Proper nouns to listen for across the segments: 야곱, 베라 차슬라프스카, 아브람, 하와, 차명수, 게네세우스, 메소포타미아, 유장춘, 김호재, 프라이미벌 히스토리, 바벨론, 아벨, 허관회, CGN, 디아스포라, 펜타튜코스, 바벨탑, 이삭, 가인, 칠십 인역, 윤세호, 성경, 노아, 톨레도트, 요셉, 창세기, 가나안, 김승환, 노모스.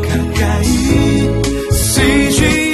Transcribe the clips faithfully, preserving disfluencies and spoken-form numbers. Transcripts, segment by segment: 가까이 씨지엔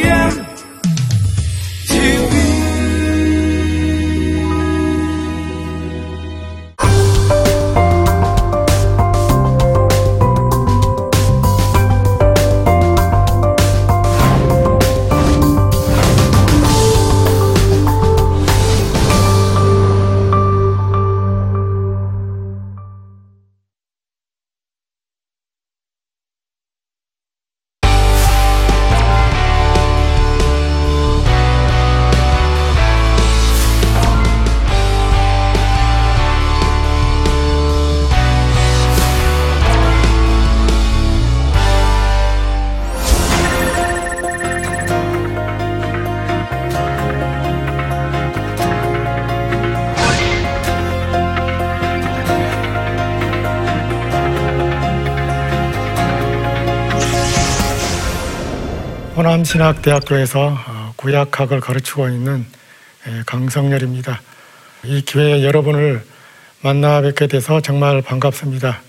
신학대학교에서 구약학을 가르치고 있는 강성열입니다. 이 기회에 여러분을 만나 뵙게 돼서 정말 반갑습니다.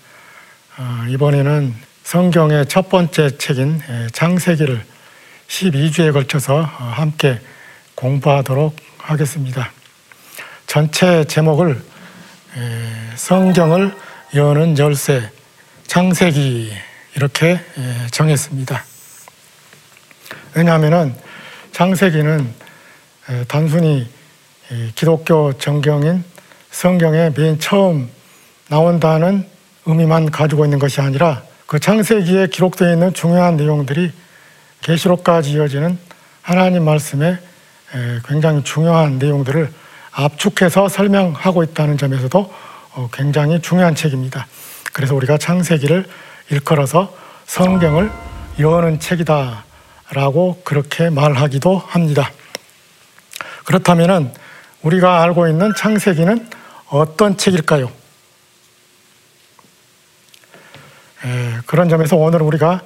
이번에는 성경의 첫 번째 책인 창세기를 십이 주에 걸쳐서 함께 공부하도록 하겠습니다. 전체 제목을 성경을 여는 열쇠, 창세기 이렇게 정했습니다. 왜냐하면 창세기는 단순히 기독교 정경인 성경의 맨 처음 나온다는 의미만 가지고 있는 것이 아니라 그 창세기에 기록되어 있는 중요한 내용들이 계시록까지 이어지는 하나님 말씀의 굉장히 중요한 내용들을 압축해서 설명하고 있다는 점에서도 굉장히 중요한 책입니다. 그래서 우리가 창세기를 일컬어서 성경을 여는 책이다 라고 그렇게 말하기도 합니다. 그렇다면 우리가 알고 있는 창세기는 어떤 책일까요? 에, 그런 점에서 오늘 우리가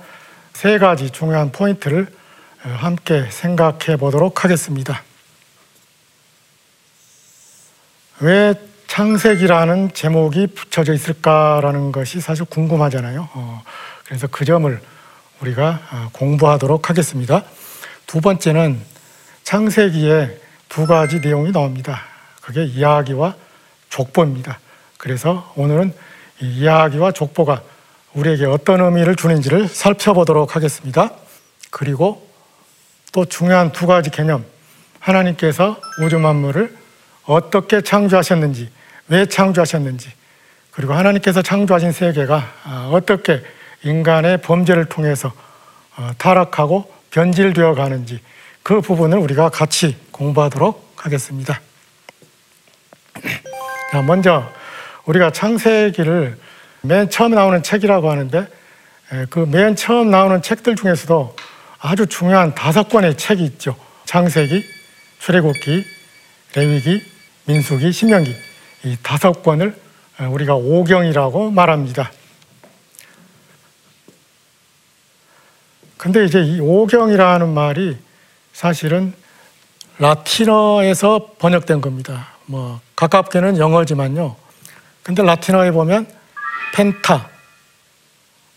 세 가지 중요한 포인트를 함께 생각해 보도록 하겠습니다. 왜 창세기라는 제목이 붙여져 있을까라는 것이 사실 궁금하잖아요. 어, 그래서 그 점을 우리가 공부하도록 하겠습니다. 두 번째는 창세기에 두 가지 내용이 나옵니다. 그게 이야기와 족보입니다. 그래서 오늘은 이 이야기와 족보가 우리에게 어떤 의미를 주는지를 살펴보도록 하겠습니다. 그리고 또 중요한 두 가지 개념, 하나님께서 우주 만물을 어떻게 창조하셨는지, 왜 창조하셨는지, 그리고 하나님께서 창조하신 세계가 어떻게 인간의 범죄를 통해서 타락하고 변질되어 가는지, 그 부분을 우리가 같이 공부하도록 하겠습니다. 자, 먼저 우리가 창세기를 맨 처음 나오는 책이라고 하는데, 그 맨 처음 나오는 책들 중에서도 아주 중요한 다섯 권의 책이 있죠. 창세기, 출애굽기, 레위기, 민수기, 신명기, 이 다섯 권을 우리가 오경이라고 말합니다. 근데 이제 이 오경이라는 말이 사실은 라틴어에서 번역된 겁니다. 뭐 가깝게는 영어지만요. 근데 라틴어에 보면 펜타,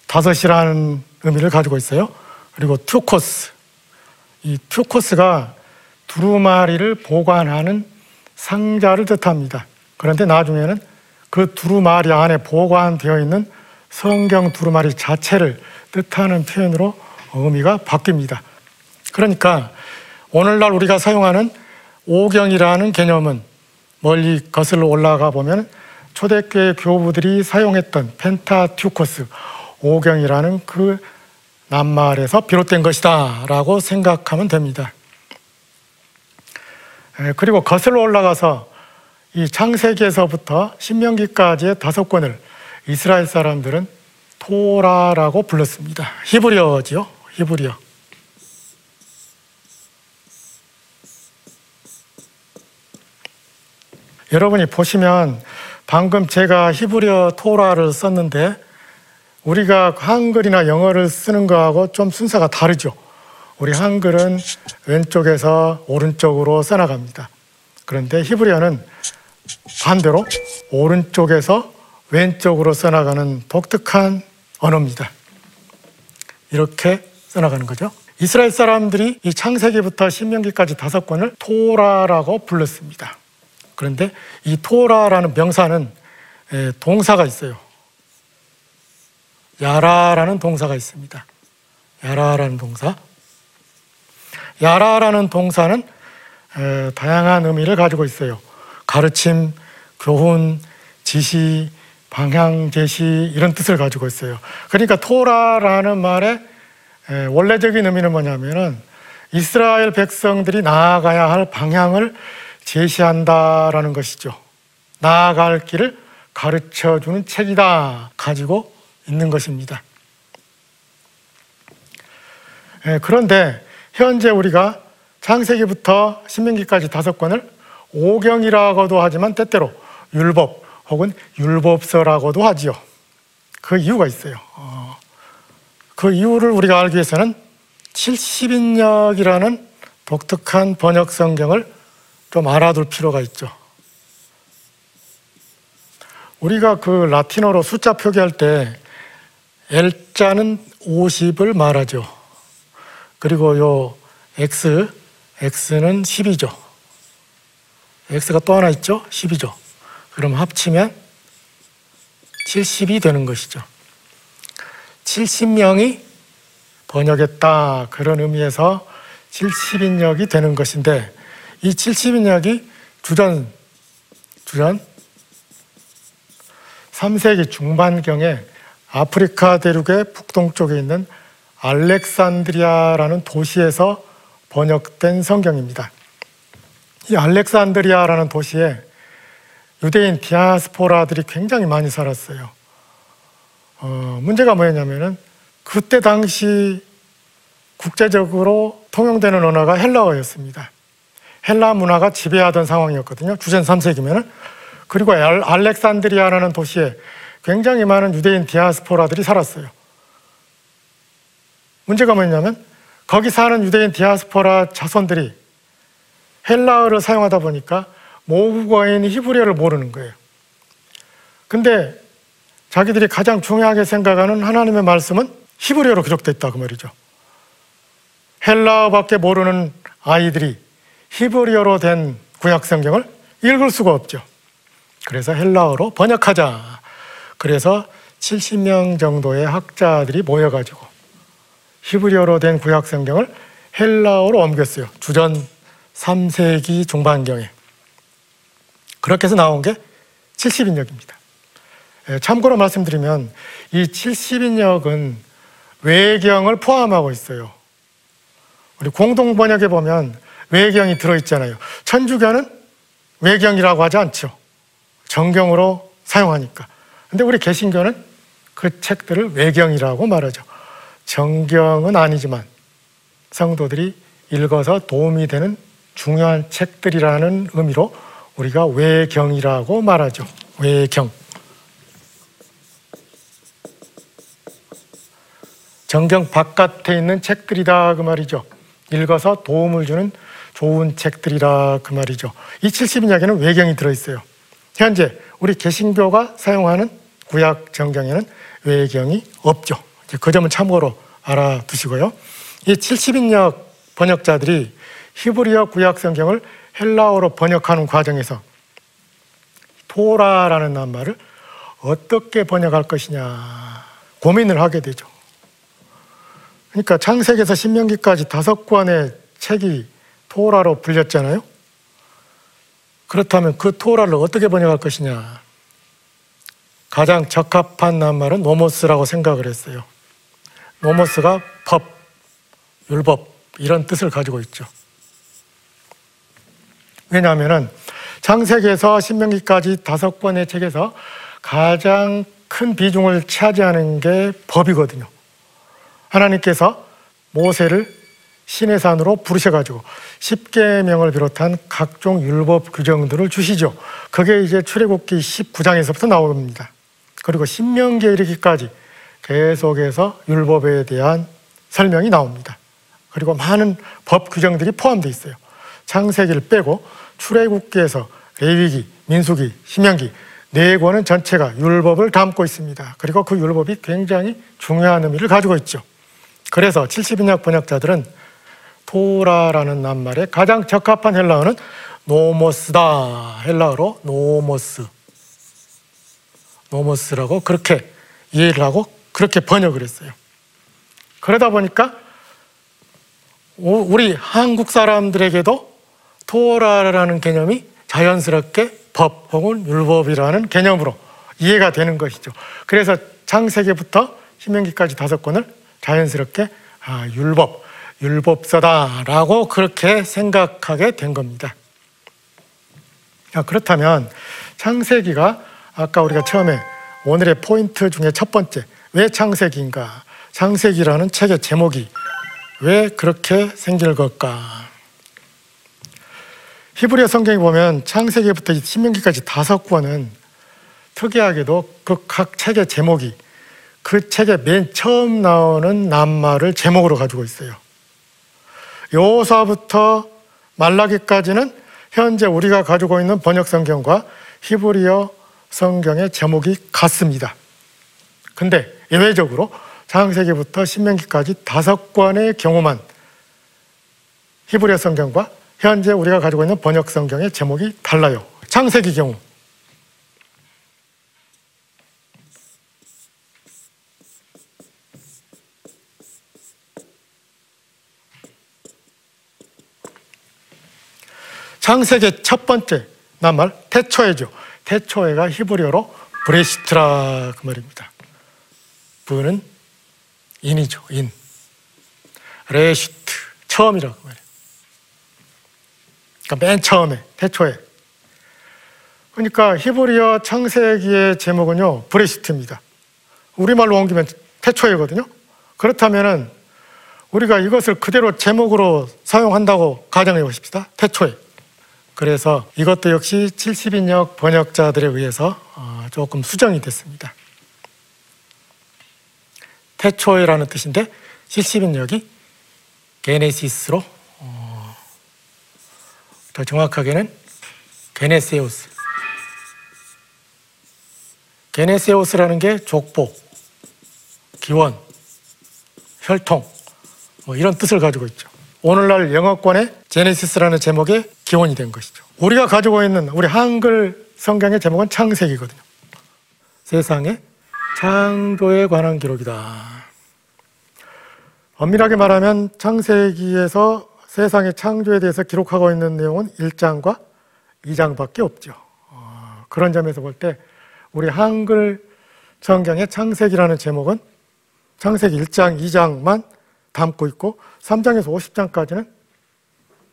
다섯이라는 의미를 가지고 있어요. 그리고 튜코스, 이 튜코스가 두루마리를 보관하는 상자를 뜻합니다. 그런데 나중에는 그 두루마리 안에 보관되어 있는 성경 두루마리 자체를 뜻하는 표현으로 의미가 바뀝니다. 그러니까 오늘날 우리가 사용하는 오경이라는 개념은 멀리 거슬러 올라가 보면 초대교회 교부들이 사용했던 펜타튜코스, 오경이라는 그 낱말에서 비롯된 것이다 라고 생각하면 됩니다. 그리고 거슬러 올라가서 이 창세기에서부터 신명기까지의 다섯 권을 이스라엘 사람들은 토라라고 불렀습니다. 히브리어지요. 히브리어. 여러분이 보시면 방금 제가 히브리어 토라를 썼는데 우리가 한글이나 영어를 쓰는 거하고 좀 순서가 다르죠. 우리 한글은 왼쪽에서 오른쪽으로 써나갑니다. 그런데 히브리어는 반대로 오른쪽에서 왼쪽으로 써나가는 독특한 언어입니다. 이렇게 써나가는 거죠. 이스라엘 사람들이 이 창세기부터 신명기까지 다섯 권을 토라라고 불렀습니다. 그런데 이 토라라는 명사는 동사가 있어요. 야라라는 동사가 있습니다. 야라라는 동사. 야라라는 동사는 다양한 의미를 가지고 있어요. 가르침, 교훈, 지시, 방향 제시 이런 뜻을 가지고 있어요. 그러니까 토라라는 말의 원래적인 의미는 뭐냐면은 이스라엘 백성들이 나아가야 할 방향을 제시한다라는 것이죠. 나아갈 길을 가르쳐주는 책이다 가지고 있는 것입니다. 그런데 현재 우리가 창세기부터 신명기까지 다섯 권을 오경이라고도 하지만 때때로 율법 혹은 율법서라고도 하지요. 그 이유가 있어요. 그 이유를 우리가 알기 위해서는 칠십 인역이라는 독특한 번역 성경을 좀 알아둘 필요가 있죠. 우리가 그 라틴어로 숫자 표기할 때 L자는 오십을 말하죠. 그리고 요 X, X는 십이죠. X가 또 하나 있죠? 십이죠. 그럼 합치면 칠십이 되는 것이죠. 칠십 명이 번역했다. 그런 의미에서 칠십 인역이 되는 것인데 이 칠십 인역이 주전, 주전 삼 세기 중반경에 아프리카 대륙의 북동쪽에 있는 알렉산드리아라는 도시에서 번역된 성경입니다. 이 알렉산드리아라는 도시에 유대인 디아스포라들이 굉장히 많이 살았어요. 어, 문제가 뭐였냐면은 그때 당시 국제적으로 통용되는 언어가 헬라어였습니다. 헬라 문화가 지배하던 상황이었거든요. 주전 삼 세기면은. 그리고 알렉산드리아라는 도시에 굉장히 많은 유대인 디아스포라들이 살았어요. 문제가 뭐였냐면 거기 사는 유대인 디아스포라 자손들이 헬라어를 사용하다 보니까 모국어인 히브리어를 모르는 거예요. 근데 자기들이 가장 중요하게 생각하는 하나님의 말씀은 히브리어로 기록되어 있다 그 말이죠. 헬라어밖에 모르는 아이들이 히브리어로 된 구약 성경을 읽을 수가 없죠. 그래서 헬라어로 번역하자. 그래서 칠십 명 정도의 학자들이 모여가지고 히브리어로 된 구약 성경을 헬라어로 옮겼어요. 주전 삼 세기 중반경에. 그렇게 해서 나온 게 칠십 인역입니다. 참고로 말씀드리면 이 칠십 인역은 외경을 포함하고 있어요. 우리 공동번역에 보면 외경이 들어있잖아요. 천주교는 외경이라고 하지 않죠. 정경으로 사용하니까. 근데 우리 개신교는 그 책들을 외경이라고 말하죠. 정경은 아니지만 성도들이 읽어서 도움이 되는 중요한 책들이라는 의미로 우리가 외경이라고 말하죠. 외경. 정경 바깥에 있는 책들이다 그 말이죠. 읽어서 도움을 주는 좋은 책들이라 그 말이죠. 이 칠십 인역에는 외경이 들어있어요. 현재 우리 개신교가 사용하는 구약 정경에는 외경이 없죠. 그 점은 참고로 알아두시고요. 이 칠십 인역 번역자들이 히브리어 구약 성경을 헬라어로 번역하는 과정에서 토라라는 낱말을 어떻게 번역할 것이냐 고민을 하게 되죠. 그러니까 창세기에서 신명기까지 다섯 권의 책이 토라로 불렸잖아요. 그렇다면 그 토라를 어떻게 번역할 것이냐. 가장 적합한 낱말은 노모스라고 생각을 했어요. 노모스가 법, 율법 이런 뜻을 가지고 있죠. 왜냐하면 창세기에서 신명기까지 다섯 권의 책에서 가장 큰 비중을 차지하는 게 법이거든요. 하나님께서 모세를 시내산으로 부르셔가지고 십계명을 비롯한 각종 율법 규정들을 주시죠. 그게 이제 출애굽기 십구 장에서부터 나옵니다. 그리고 신명기에 이르기까지 계속해서 율법에 대한 설명이 나옵니다. 그리고 많은 법 규정들이 포함되어 있어요. 창세기를 빼고 출애굽기에서 레위기, 민수기, 신명기 네 권은 전체가 율법을 담고 있습니다. 그리고 그 율법이 굉장히 중요한 의미를 가지고 있죠. 그래서 칠십 인역 번역자들은 토라라는 낱말에 가장 적합한 헬라어는 노모스다. 헬라어로 노모스. 노모스라고 그렇게 이해를 하고 그렇게 번역을 했어요. 그러다 보니까 우리 한국 사람들에게도 토라라는 개념이 자연스럽게 법 혹은 율법이라는 개념으로 이해가 되는 것이죠. 그래서 창세기부터 신명기까지 다섯 권을 자연스럽게 아, 율법, 율법서다라고 그렇게 생각하게 된 겁니다. 자, 그렇다면 창세기가 아까 우리가 처음에 오늘의 포인트 중에 첫 번째, 왜 창세기인가? 창세기라는 책의 제목이 왜 그렇게 생길 걸까? 히브리어 성경에 보면 창세기부터 신명기까지 다섯 권은 특이하게도 그 각 책의 제목이 그 책의 맨 처음 나오는 낱말을 제목으로 가지고 있어요. 여호수아부터 말라기까지는 현재 우리가 가지고 있는 번역 성경과 히브리어 성경의 제목이 같습니다. 근데 예외적으로 창세기부터 신명기까지 다섯 권의 경우만 히브리어 성경과 현재 우리가 가지고 있는 번역 성경의 제목이 달라요. 창세기 경우 창세기 첫 번째 낱말 태초해죠. 태초해가 히브리어로 브레시트라 그 말입니다. 브는 인이죠. 인. 레시트 처음이라고 말해요. 그러니까 맨 처음에 태초에. 그러니까 히브리어 창세기의 제목은요 브레시트입니다. 우리말로 옮기면 태초에거든요. 그렇다면은 우리가 이것을 그대로 제목으로 사용한다고 가정해 보십시다. 태초에. 그래서 이것도 역시 칠십 인역 번역자들에 의해서 조금 수정이 됐습니다. 태초에라는 뜻인데 칠십 인역이 게네시스로 어, 더 정확하게는 게네세우스. 게네세우스라는 게 족보, 기원, 혈통 뭐 이런 뜻을 가지고 있죠. 오늘날 영어권의 제네시스라는 제목의 기원이 된 것이죠. 우리가 가지고 있는 우리 한글 성경의 제목은 창세기거든요. 세상의 창조에 관한 기록이다. 엄밀하게 말하면 창세기에서 세상의 창조에 대해서 기록하고 있는 내용은 일 장과 이 장밖에 없죠. 어, 그런 점에서 볼 때 우리 한글 성경의 창세기라는 제목은 창세기 일 장, 이 장만 담고 있고 삼 장에서 오십 장까지는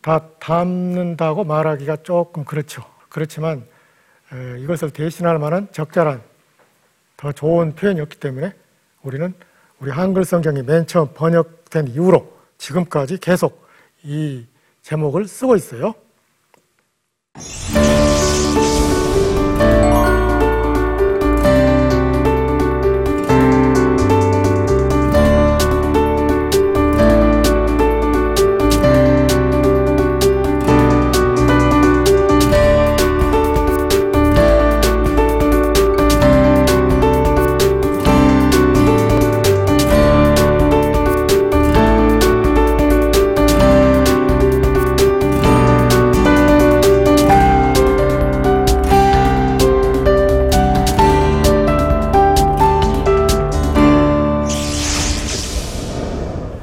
다 담는다고 말하기가 조금 그렇죠. 그렇지만 이것을 대신할 만한 적절한 더 좋은 표현이었기 때문에 우리는 우리 한글 성경이 맨 처음 번역된 이후로 지금까지 계속 이 제목을 쓰고 있어요.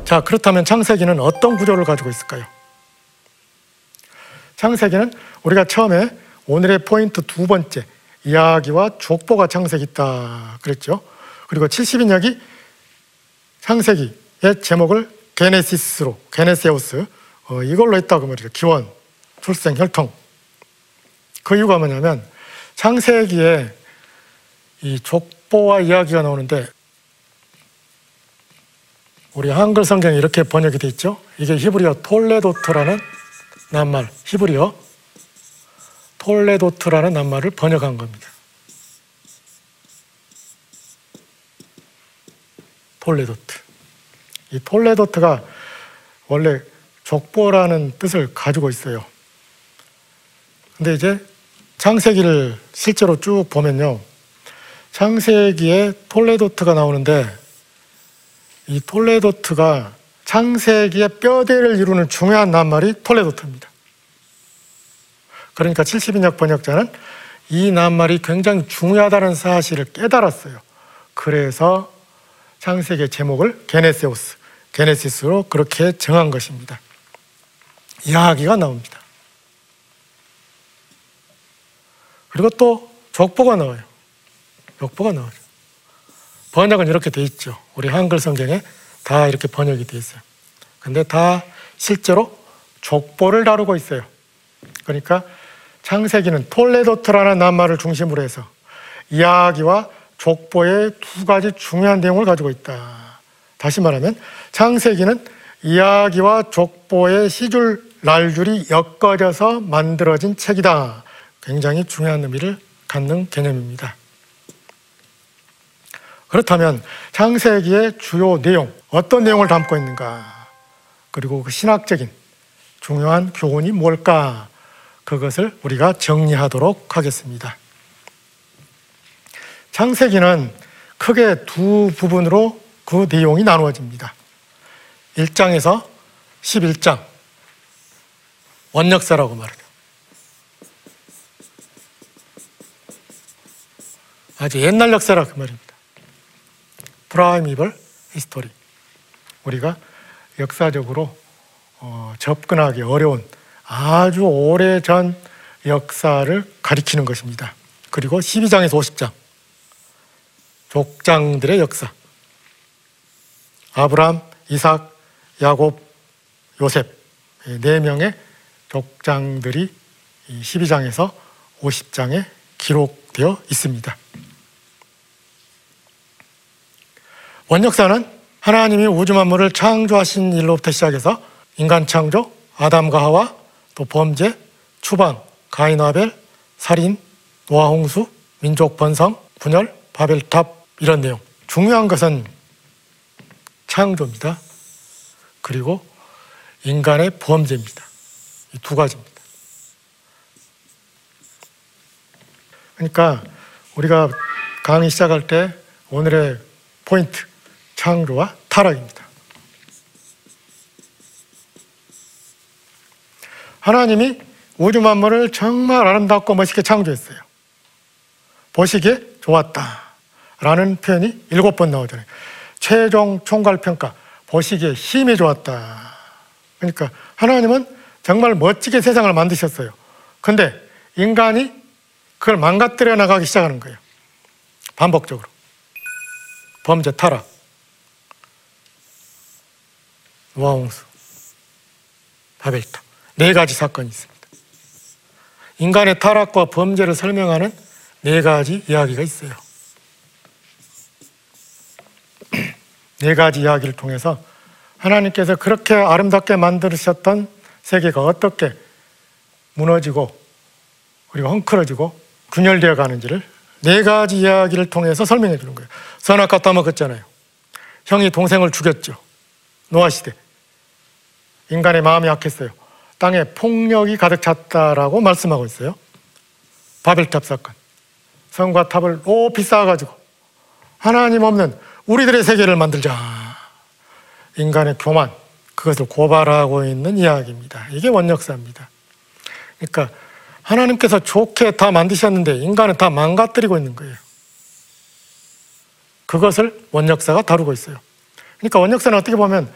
자, 그렇다면 창세기는 어떤 구조를 가지고 있을까요? 창세기는 우리가 처음에 오늘의 포인트 두 번째 이야기와 족보가 창세기 있다 그랬죠. 그리고 칠십 인역이 창세기의 제목을 게네시스로, 게네세우스 어, 이걸로 했다고 말이죠. 기원, 출생, 혈통. 그 이유가 뭐냐면 창세기에 이 족보와 이야기가 나오는데 우리 한글 성경이 이렇게 번역이 돼 있죠. 이게 히브리어 톨레도트라는 낱말, 히브리어 톨레도트라는 낱말을 번역한 겁니다. 톨레도트. 이 톨레도트가 원래 족보라는 뜻을 가지고 있어요. 근데 이제 창세기를 실제로 쭉 보면요. 창세기에 톨레도트가 나오는데 이 톨레도트가 창세기의 뼈대를 이루는 중요한 낱말이 톨레도트입니다. 그러니까 칠십 인역 번역자는 이 낱말이 굉장히 중요하다는 사실을 깨달았어요. 그래서 창세기의 제목을 게네세우스, 게네시스로 그렇게 정한 것입니다. 이야기가 나옵니다. 그리고 또 족보가 나와요. 족보가 나와요. 번역은 이렇게 돼 있죠. 우리 한글 성경에 다 이렇게 번역이 돼 있어요. 근데 다 실제로 족보를 다루고 있어요. 그러니까 창세기는 톨레도트라는 낱말을 중심으로 해서 이야기와 족보의 두 가지 중요한 내용을 가지고 있다. 다시 말하면 창세기는 이야기와 족보의 시줄, 날줄이 엮어져서 만들어진 책이다. 굉장히 중요한 의미를 갖는 개념입니다. 그렇다면 창세기의 주요 내용, 어떤 내용을 담고 있는가, 그리고 그 신학적인 중요한 교훈이 뭘까, 그것을 우리가 정리하도록 하겠습니다. 창세기는 크게 두 부분으로 그 내용이 나누어집니다. 일 장에서 십일 장, 원역사라고 말해요. 아주 옛날 역사라고 말입니다. 프라이미벌 히스토리. 우리가 역사적으로 어, 접근하기 어려운 아주 오래전 역사를 가리키는 것입니다. 그리고 십이 장에서 오십 장, 족장들의 역사. 아브람, 이삭, 야곱, 요셉, 네 명의 족장들이 십이 장에서 오십 장에 기록되어 있습니다. 원역사는 하나님이 우주 만물을 창조하신 일로부터 시작해서 인간 창조, 아담과 하와, 또 범죄, 추방, 가인 아벨, 살인, 노아 홍수, 민족 번성, 분열, 바벨탑 이런 내용. 중요한 것은 창조입니다. 그리고 인간의 범죄입니다. 이 두 가지입니다. 그러니까 우리가 강의 시작할 때 오늘의 포인트, 창조와 타락입니다. 하나님이 우주 만물을 정말 아름답고 멋있게 창조했어요. 보시기에 좋았다 라는 표현이 일곱 번 나오잖아요. 최종 총괄평가, 보시기에 힘이 좋았다. 그러니까 하나님은 정말 멋지게 세상을 만드셨어요. 근데 인간이 그걸 망가뜨려 나가기 시작하는 거예요. 반복적으로. 범죄, 타락, 노아 홍수, 바벨탑, 네 가지 사건이 있습니다. 인간의 타락과 범죄를 설명하는 네 가지 이야기가 있어요. 네 가지 이야기를 통해서 하나님께서 그렇게 아름답게 만드셨던 세계가 어떻게 무너지고 그리고 헝클어지고 균열되어 가는지를 네 가지 이야기를 통해서 설명해 주는 거예요. 선악과 따먹었잖아요. 형이 동생을 죽였죠. 노아 시대. 인간의 마음이 약했어요. 땅에 폭력이 가득 찼다라고 말씀하고 있어요. 바벨탑 사건. 성과 탑을 높이 쌓아가지고 하나님 없는 우리들의 세계를 만들자. 인간의 교만, 그것을 고발하고 있는 이야기입니다. 이게 원역사입니다. 그러니까 하나님께서 좋게 다 만드셨는데 인간은 다 망가뜨리고 있는 거예요. 그것을 원역사가 다루고 있어요. 그러니까 원역사는 어떻게 보면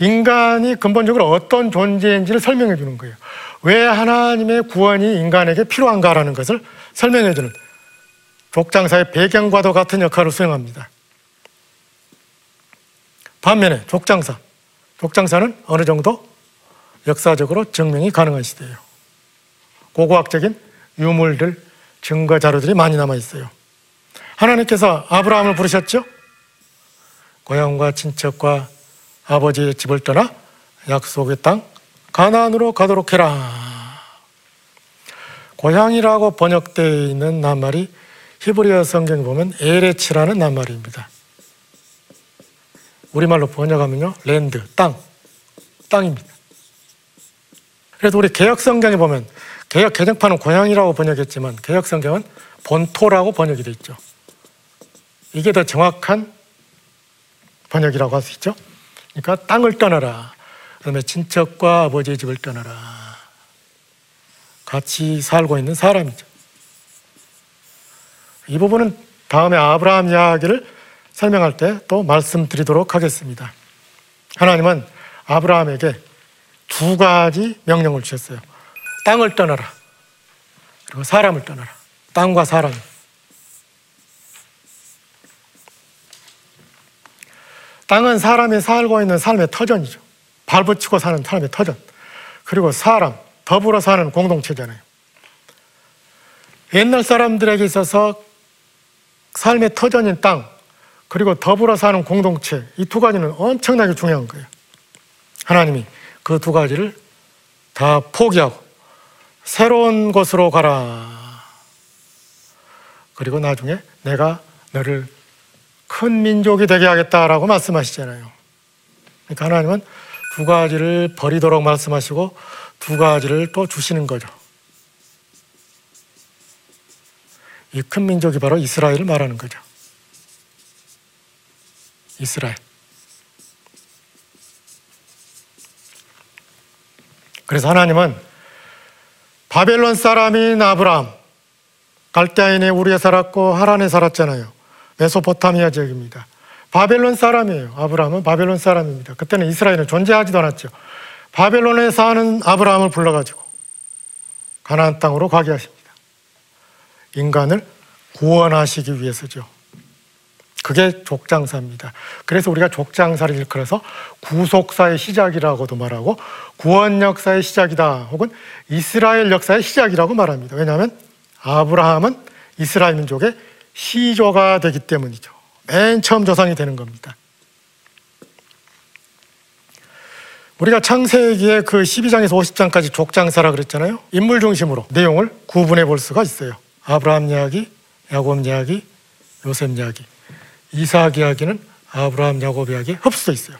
인간이 근본적으로 어떤 존재인지를 설명해 주는 거예요. 왜 하나님의 구원이 인간에게 필요한가라는 것을 설명해 주는 족장사의 배경과도 같은 역할을 수행합니다. 반면에 족장사, 족장사는 어느 정도 역사적으로 증명이 가능한 시대예요. 고고학적인 유물들, 증거 자료들이 많이 남아 있어요. 하나님께서 아브라함을 부르셨죠? 고향과 친척과 아버지의 집을 떠나 약속의 땅 가나안으로 가도록 해라. 고향이라고 번역되어 있는 낱말이 히브리어 성경에 보면 에레츠라는 낱말입니다. 우리말로 번역하면요, 랜드, 땅, 땅입니다. 그래서 우리 개역 성경에 보면 개역 개정판은 고향이라고 번역했지만 개역 성경은 본토라고 번역이 되어 있죠. 이게 더 정확한 번역이라고 할 수 있죠. 그러니까 땅을 떠나라. 그다음에 친척과 아버지의 집을 떠나라. 같이 살고 있는 사람이죠. 이 부분은 다음에 아브라함 이야기를 설명할 때 또 말씀드리도록 하겠습니다. 하나님은 아브라함에게 두 가지 명령을 주셨어요. 땅을 떠나라. 그리고 사람을 떠나라. 땅과 사람. 땅은 사람이 살고 있는 삶의 터전이죠. 발붙이고 사는 삶의 터전. 그리고 사람, 더불어 사는 공동체잖아요. 옛날 사람들에게 있어서 삶의 터전인 땅, 그리고 더불어 사는 공동체, 이 두 가지는 엄청나게 중요한 거예요. 하나님이 그 두 가지를 다 포기하고 새로운 곳으로 가라. 그리고 나중에 내가 너를 큰 민족이 되게 하겠다라고 말씀하시잖아요. 그러니까 하나님은 두 가지를 버리도록 말씀하시고 두 가지를 또 주시는 거죠. 이 큰 민족이 바로 이스라엘을 말하는 거죠. 이스라엘. 그래서 하나님은 바벨론 사람인 아브람, 갈대아인의 우리에 살았고 하란에 살았잖아요. 메소포타미아 지역입니다. 바벨론 사람이에요. 아브람은 바벨론 사람입니다. 그때는 이스라엘은 존재하지도 않았죠. 바벨론에 사는 아브람을 불러가지고 가나안 땅으로 가게 하십니다. 인간을 구원하시기 위해서죠. 그게 족장사입니다. 그래서 우리가 족장사를 일컬어서 구속사의 시작이라고도 말하고 구원 역사의 시작이다 혹은 이스라엘 역사의 시작이라고 말합니다. 왜냐하면 아브라함은 이스라엘 민족의 시조가 되기 때문이죠. 맨 처음 조상이 되는 겁니다. 우리가 창세기의 그 십이 장에서 오십 장까지 족장사라 그랬잖아요. 인물 중심으로 내용을 구분해 볼 수가 있어요. 아브라함 이야기, 야곱 이야기, 요셉 이야기, 이삭 이야기는 아브라함, 야곱 이야기에 흡수돼 있어요.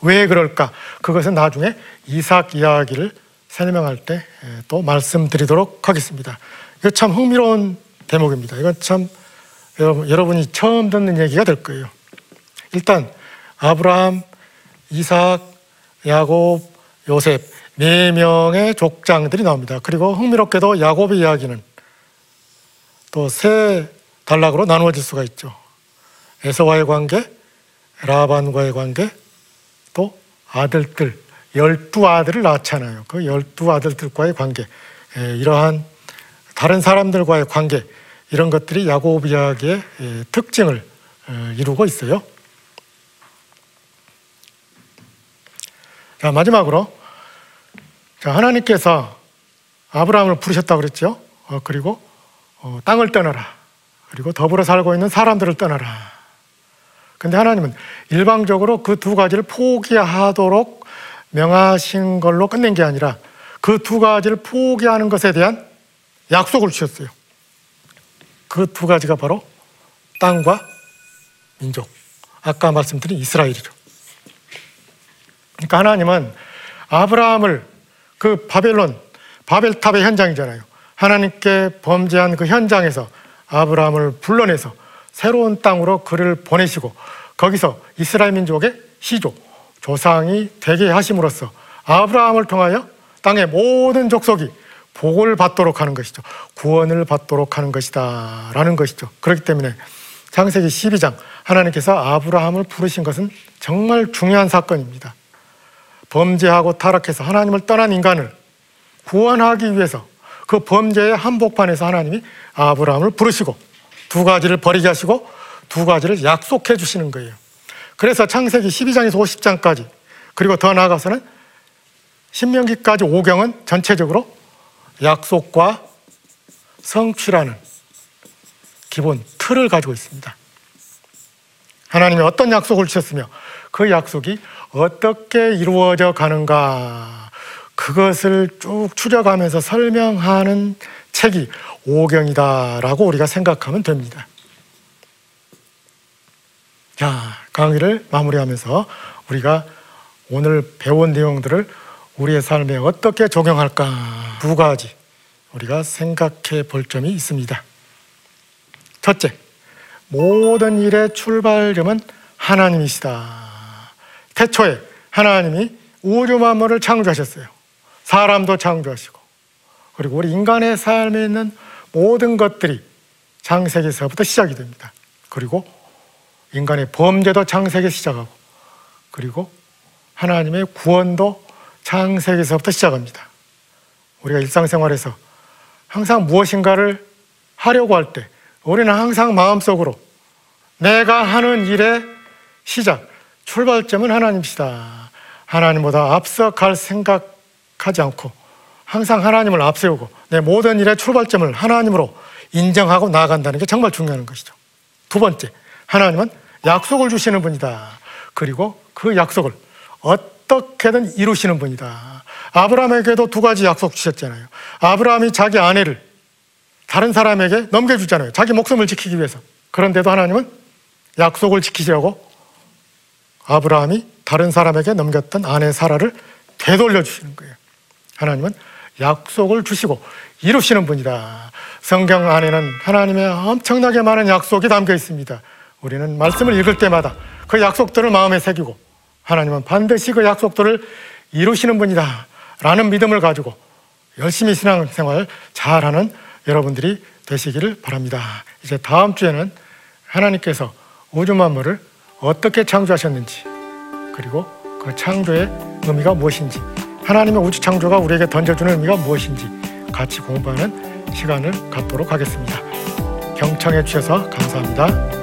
왜 그럴까? 그것은 나중에 이삭 이야기를 설명할 때 또 말씀드리도록 하겠습니다. 이거 참 흥미로운 대목입니다. 이건 참 여러분이 처음 듣는 얘기가 될 거예요. 일단 아브라함, 이삭, 야곱, 요셉 네 명의 족장들이 나옵니다. 그리고 흥미롭게도 야곱의 이야기는 또 세 단락으로 나누어질 수가 있죠. 에서와의 관계, 라반과의 관계, 또 아들들, 열두 아들을 낳잖아요. 그 열두 아들들과의 관계, 에, 이러한 다른 사람들과의 관계, 이런 것들이 야곱 이야기의 에, 특징을 에, 이루고 있어요. 자, 마지막으로 자, 하나님께서 아브라함을 부르셨다고 그랬죠. 어, 그리고 어, 땅을 떠나라. 그리고 더불어 살고 있는 사람들을 떠나라. 근데 하나님은 일방적으로 그 두 가지를 포기하도록 명하신 걸로 끝낸 게 아니라 그 두 가지를 포기하는 것에 대한 약속을 주셨어요. 그 두 가지가 바로 땅과 민족, 아까 말씀드린 이스라엘이죠. 그러니까 하나님은 아브라함을 그 바벨론, 바벨탑의 현장이잖아요. 하나님께 범죄한 그 현장에서 아브라함을 불러내서 새로운 땅으로 그를 보내시고 거기서 이스라엘 민족의 시조, 조상이 되게 하심으로써 아브라함을 통하여 땅의 모든 족속이 복을 받도록 하는 것이죠. 구원을 받도록 하는 것이다 라는 것이죠. 그렇기 때문에 창세기 십이 장 하나님께서 아브라함을 부르신 것은 정말 중요한 사건입니다. 범죄하고 타락해서 하나님을 떠난 인간을 구원하기 위해서 그 범죄의 한복판에서 하나님이 아브라함을 부르시고 두 가지를 버리게 하시고 두 가지를 약속해 주시는 거예요. 그래서 창세기 십이 장에서 오십 장까지 그리고 더 나아가서는 신명기까지 오 경은 전체적으로 약속과 성취라는 기본 틀을 가지고 있습니다. 하나님이 어떤 약속을 주셨으며 그 약속이 어떻게 이루어져 가는가 그것을 쭉 추려가면서 설명하는 책이 오경이다라고 우리가 생각하면 됩니다. 자, 강의를 마무리하면서 우리가 오늘 배운 내용들을 우리의 삶에 어떻게 적용할까 두 가지 우리가 생각해 볼 점이 있습니다. 첫째, 모든 일의 출발점은 하나님이시다. 태초에 하나님이 우주 만물을 창조하셨어요. 사람도 창조하시고, 그리고 우리 인간의 삶에 있는 모든 것들이 창세기에서부터 시작이 됩니다. 그리고 인간의 범죄도 창세기에 시작하고, 그리고 하나님의 구원도 창세기에서부터 시작합니다. 우리가 일상생활에서 항상 무엇인가를 하려고 할 때 우리는 항상 마음속으로 내가 하는 일의 시작, 출발점은 하나님이시다. 하나님보다 앞서갈 생각하지 않고 항상 하나님을 앞세우고 내 모든 일의 출발점을 하나님으로 인정하고 나아간다는 게 정말 중요한 것이죠. 두 번째, 하나님은 약속을 주시는 분이다. 그리고 그 약속을 어떻게든 이루시는 분이다. 아브람에게도 두 가지 약속 주셨잖아요. 아브람이 자기 아내를 다른 사람에게 넘겨주잖아요. 자기 목숨을 지키기 위해서. 그런데도 하나님은 약속을 지키시려고 아브람이 다른 사람에게 넘겼던 아내 사라를 되돌려 주시는 거예요. 하나님은 약속을 주시고 이루시는 분이다. 성경 안에는 하나님의 엄청나게 많은 약속이 담겨 있습니다. 우리는 말씀을 읽을 때마다 그 약속들을 마음에 새기고 하나님은 반드시 그 약속들을 이루시는 분이다 라는 믿음을 가지고 열심히 신앙생활 잘하는 여러분들이 되시기를 바랍니다. 이제 다음 주에는 하나님께서 우주 만물을 어떻게 창조하셨는지, 그리고 그 창조의 의미가 무엇인지, 하나님의 우주 창조가 우리에게 던져주는 의미가 무엇인지 같이 공부하는 시간을 갖도록 하겠습니다. 경청해 주셔서 감사합니다.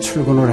출근을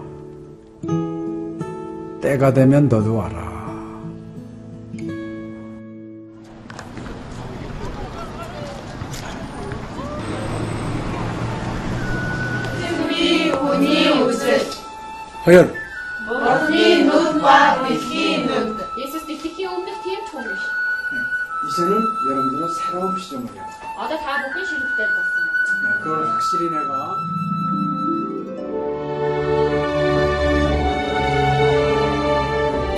때가 되면 너도 와라. 허연. 이제는 여러분들은 새로운 시점을 해요. 어제 다 보기 싫을 때 봤어요. 그걸 확실히 내가.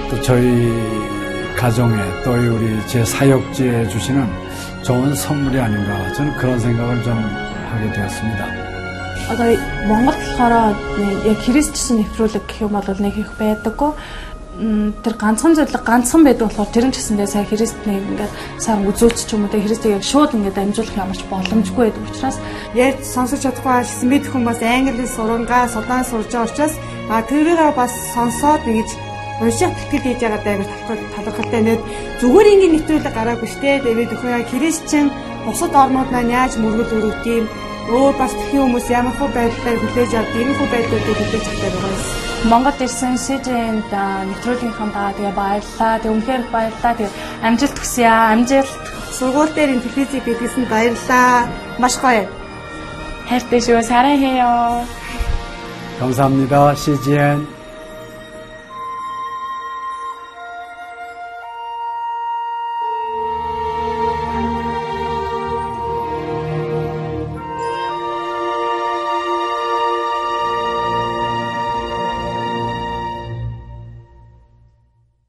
또 저희 가정에 또 우리 제 사역지에 주시는 좋은 선물이 아닌가, 저는 그런 생각을 좀 하게 되었습니다. 아, 저희 Монгол болохоор яг христчсэн нэвтрүүлэг гэх юм бол нэг их байдаггүй. Тэр ганцхан зөвлөг ганцхан байдаг болохоор тэр нь ч гэсэндээ сая христний ингээд сайн үзүүлч ч юм уу тэ христийг яг шууд ингээд амжуулах ямарч боломжгүй байдаг учраас ярь сонсож чадахгүй байсан бид хүмүүс англи сурангаа судаан сурж байгаа учраас а тэрийгээ бас сонсоод ингэж уншаад тэтгэл хийж байгаа даа гэж талхалтай нэг зүгээр ингээд нэвтрүүлэг гараагүй штэ тэгээд өхөө яа христчэн бусад орнууд маань яаж мөргөл өрөвдөйм өө бас тхих хүмүүс ямар хөө байдлаар хүлээж авд ийм хөө байдлуудыг хүлээж авдаг байгаа. Монгол ирсэн 씨지엔 нэвтрүүлгийнхаа тэгээ баярлалаа. Тэг үнхээр баярлалаа. Тэг амжилт хүсье аа. Амжилт. Сургууль дээр ин телевизээр бидлсэн баярлалаа. Маш гоё. Хайртай шүү. 사랑해요. 감사합니다. 씨지엔